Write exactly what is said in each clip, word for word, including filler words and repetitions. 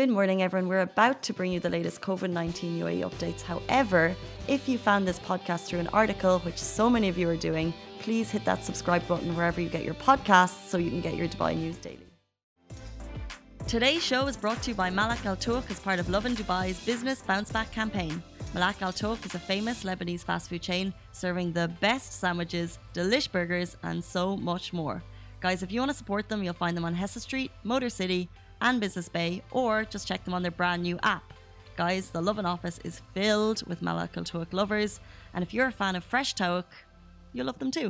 Good morning, everyone. We're about to bring you the latest COVID nineteen U A E updates. However, if you found this podcast through an article, which so many of you are doing, please hit that subscribe button wherever you get your podcasts so you can get your Dubai news daily. Today's show is brought to you by Malak Al Tawouk as part of Lovin Dubai's Business Bounce Back campaign. Malak Al Tawouk is a famous Lebanese fast food chain serving the best sandwiches, delish burgers, and so much more. Guys, if you want to support them, you'll find them on Hesse Street, Motor City, and Business Bay, or just check them on their brand new app. Guys, the Lovin office is filled with Malak Al Tawouk lovers, and if you're a fan of fresh Tawouk, you'll love them too.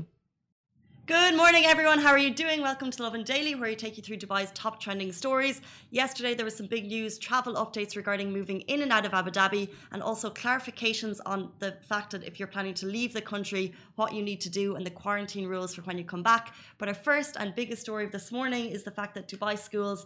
Good morning, everyone. How are you doing? Welcome to Lovin Daily, where we take you through Dubai's top trending stories. Yesterday, there was some big news, travel updates regarding moving in and out of Abu Dhabi, and also clarifications on the fact that if you're planning to leave the country, what you need to do and the quarantine rules for when you come back. But our first and biggest story of this morning is the fact that Dubai schools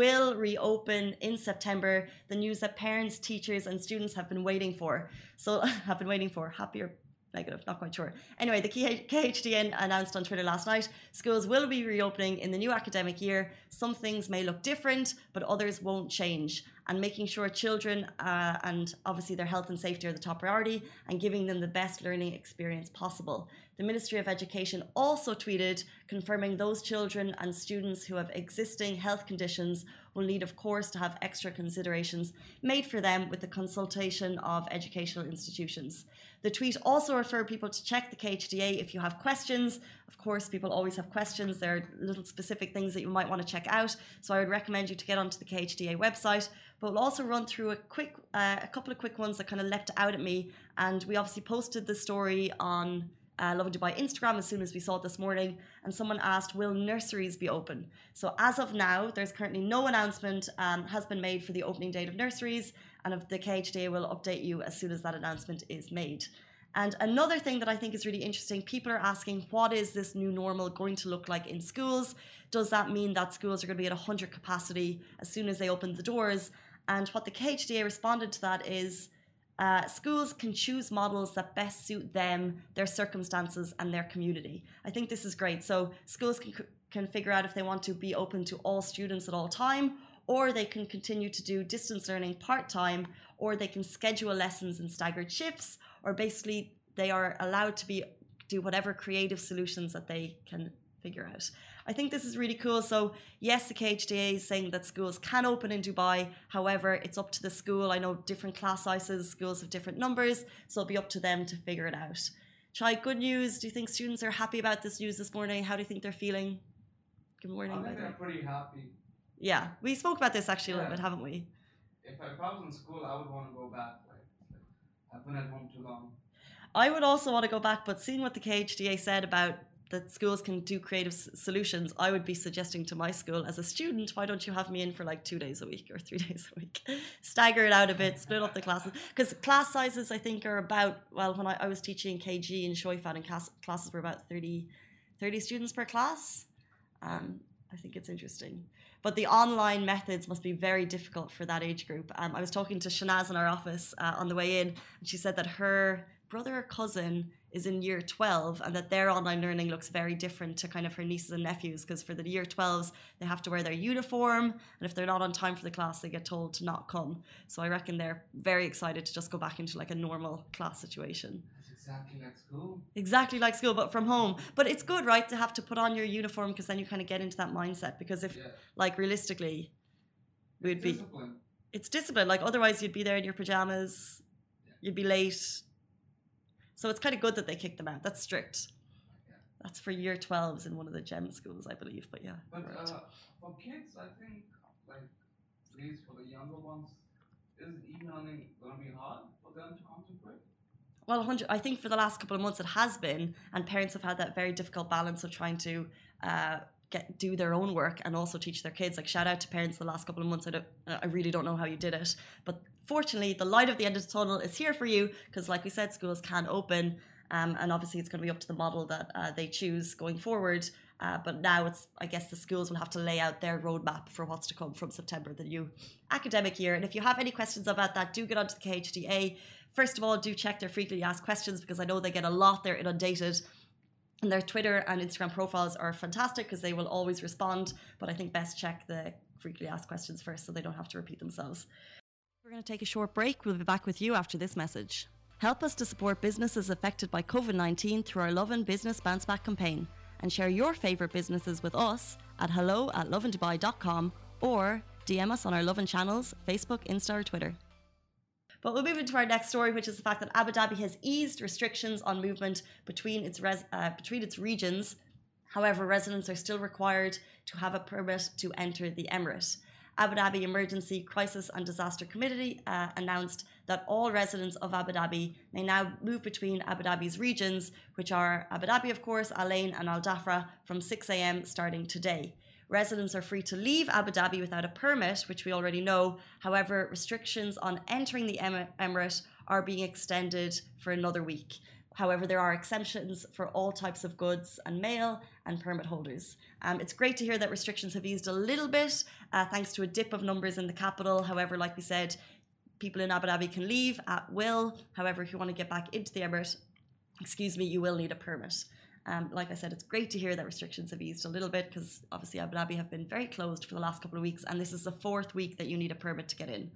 will reopen in September, the news that parents, teachers and students have been waiting for. So have been waiting for, happy or negative, not quite sure. Anyway, the K H D N announced on Twitter last night, schools will be reopening in the new academic year. Some things may look different, but others won't change. And making sure children uh, and obviously their health and safety are the top priority and giving them the best learning experience possible. The Ministry of Education also tweeted confirming those children and students who have existing health conditions will need, of course, to have extra considerations made for them with the consultation of educational institutions. The tweet also referred people to check the K H D A if you have questions. Of course, people always have questions. There are little specific things that you might want to check out. So I would recommend you to get onto the K H D A website. But we'll also run through a quick, uh, a couple of quick ones that kind of leapt out at me. And we obviously posted the story on uh, Lovin Dubai Instagram as soon as we saw it this morning. And someone asked, will nurseries be open? So as of now, there's currently no announcement um, has been made for the opening date of nurseries. And of the K H D A will update you as soon as that announcement is made. And another thing that I think is really interesting, people are asking, what is this new normal going to look like in schools? Does that mean that schools are going to be at one hundred capacity as soon as they open the doors? And what the K H D A responded to that is, uh, schools can choose models that best suit them, their circumstances and their community. I think this is great. So schools can, can figure out if they want to be open to all students at all time, or they can continue to do distance learning part-time, or they can schedule lessons in staggered shifts, or basically they are allowed to be do whatever creative solutions that they can figure out. I think this is really cool. So yes, the K H D A is saying that schools can open in Dubai. However, it's up to the school. I know different class sizes, schools have different numbers, so it'll be up to them to figure it out. Shai, good news. Do you think students are happy about this news this morning? How do you think they're feeling? Good morning. I think they're way. pretty happy. Yeah, we spoke about this actually yeah. a little bit, haven't we? If I was in school, I would want to go back. I've been at home too long. I would also want to go back, but seeing what the K H D A said about that schools can do creative s- solutions, I would be suggesting to my school as a student, why don't you have me in for like two days a week or three days a week? Stagger it out a bit, split up the classes. Because class sizes, I think, are about, well, when I, I was teaching K G in Shoeifan, and class, classes were about thirty, thirty students per class. Um, I think it's interesting. But the online methods must be very difficult for that age group. Um, I was talking to Shanaz in our office uh, on the way in, and she said that her brother or cousin is in year twelve and that their online learning looks very different to kind of her nieces and nephews, because for the year twelves, they have to wear their uniform, and if they're not on time for the class, they get told to not come. So I reckon they're very excited to just go back into like a normal class situation. Exactly like school. Exactly like school, but from home. But it's good, right, to have to put on your uniform, because then you kind of get into that mindset. Because if, yeah. like, realistically, we'd be... Discipline. It's discipline. Like, otherwise you'd be there in your pajamas. Yeah. You'd be late. So it's kind of good that they kicked them out. That's strict. Yeah. That's for year twelves in one of the GEM schools, I believe. But, yeah. But right. uh, for kids, I think, like, at least for the younger ones, is e-learning going to be hard for them to concentrate? Well, I think for the last couple of months it has been, and parents have had that very difficult balance of trying to uh, get do their own work and also teach their kids. Like, shout out to parents the last couple of months. I, don't, I really don't know how you did it. But fortunately, the light of the end of the tunnel is here for you, because like we said, schools can open, um, and obviously it's going to be up to the model that uh, they choose going forward. Uh, but now it's, I guess the schools will have to lay out their roadmap for what's to come from September, the new academic year. And if you have any questions about that, do get onto the K H D A. First of all, do check their frequently asked questions, because I know they get a lot. They're inundated. And their Twitter and Instagram profiles are fantastic because they will always respond. But I think best check the frequently asked questions first so they don't have to repeat themselves. We're going to take a short break. We'll be back with you after this message. Help us to support businesses affected by COVID nineteen through our Lovin' Business Bounce Back campaign, and share your favourite businesses with us at hello at lovin dubai dot com or D M us on our Lovin' channels, Facebook, Insta or Twitter. But we'll move into our next story, which is the fact that Abu Dhabi has eased restrictions on movement between its, res- uh, between its regions. However, residents are still required to have a permit to enter the emirate. Abu Dhabi Emergency Crisis and Disaster Committee uh, announced that all residents of Abu Dhabi may now move between Abu Dhabi's regions, which are Abu Dhabi, of course, Al Ain and Al Dhafra, from six a m starting today. Residents are free to leave Abu Dhabi without a permit, which we already know. However, restrictions on entering the em- emirate are being extended for another week. However, there are exemptions for all types of goods and mail and permit holders. Um, it's great to hear that restrictions have eased a little bit, uh, thanks to a dip of numbers in the capital. However, like we said, people in Abu Dhabi can leave at will. However, if you want to get back into the emirate, excuse me, you will need a permit. Um, like I said, it's great to hear that restrictions have eased a little bit, because obviously Abu Dhabi have been very closed for the last couple of weeks, and this is the fourth week that you need a permit to get in.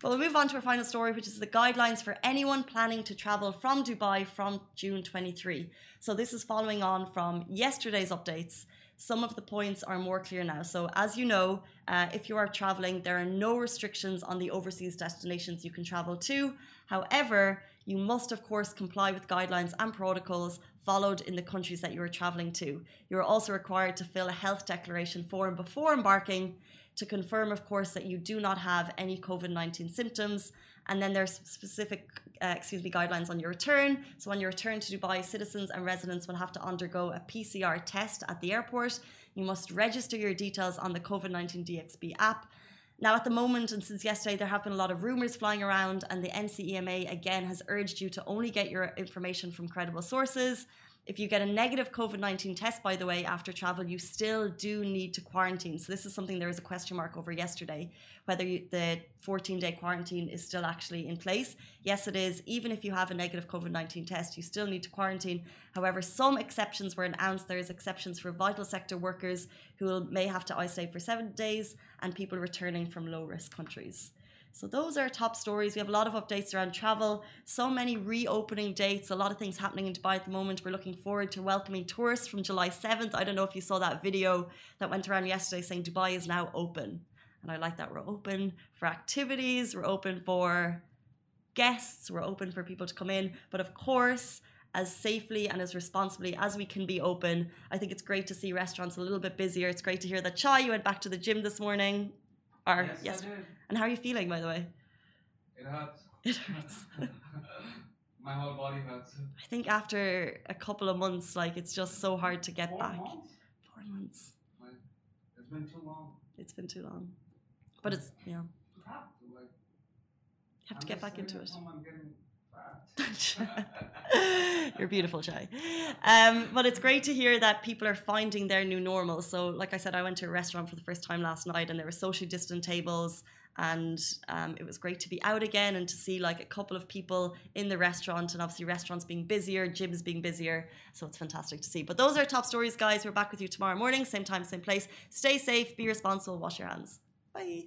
But we'll move on to our final story, which is the guidelines for anyone planning to travel from Dubai from June twenty-third. So this is following on from yesterday's updates. Some of the points are more clear now. So as you know, uh, if you are traveling, there are no restrictions on the overseas destinations you can travel to. However, you must, of course, comply with guidelines and protocols followed in the countries that you are traveling to. You're also required to fill a health declaration form before embarking to confirm, of course, that you do not have any COVID nineteen symptoms. And then there's specific, uh, excuse me, guidelines on your return. So on your return to Dubai, citizens and residents will have to undergo a P C R test at the airport. You must register your details on the COVID nineteen D X B app. Now, at the moment, and since yesterday, there have been a lot of rumours flying around, and the N C E M A, again, has urged you to only get your information from credible sources. If you get a negative COVID nineteen test, by the way, after travel, you still do need to quarantine. So this is something there was a question mark over yesterday, whether you, the fourteen-day quarantine is still actually in place. Yes, it is. Even if you have a negative COVID nineteen test, you still need to quarantine. However, some exceptions were announced. There is exceptions for vital sector workers who will, may have to isolate for seven days and people returning from low-risk countries. So those are top stories. We have a lot of updates around travel, so many reopening dates, a lot of things happening in Dubai at the moment. We're looking forward to welcoming tourists from July seventh. I don't know if you saw that video that went around yesterday saying Dubai is now open. And I like that we're open for activities, we're open for guests, we're open for people to come in. But of course, as safely and as responsibly as we can be open. I think it's great to see restaurants a little bit busier. It's great to hear that Chai, you went back to the gym this morning. Or, yes, yes. And how are you feeling, by the way? It hurts. It hurts. My whole body hurts. I think after a couple of months, like, it's just so hard to get Four back. Months? Four months. It's been too long. It's been too long. But it's, yeah. You have to, like, you have to get back into it. I'm getting fat. You're beautiful, Chai. Um, but it's great to hear that people are finding their new normal. So, like I said, I went to a restaurant for the first time last night, and there were socially distant tables, and um, it was great to be out again and to see like a couple of people in the restaurant, and obviously restaurants being busier, gyms being busier. So it's fantastic to see. But those are top stories, guys. We're back with you tomorrow morning, same time, same place. Stay safe, be responsible, wash your hands. Bye.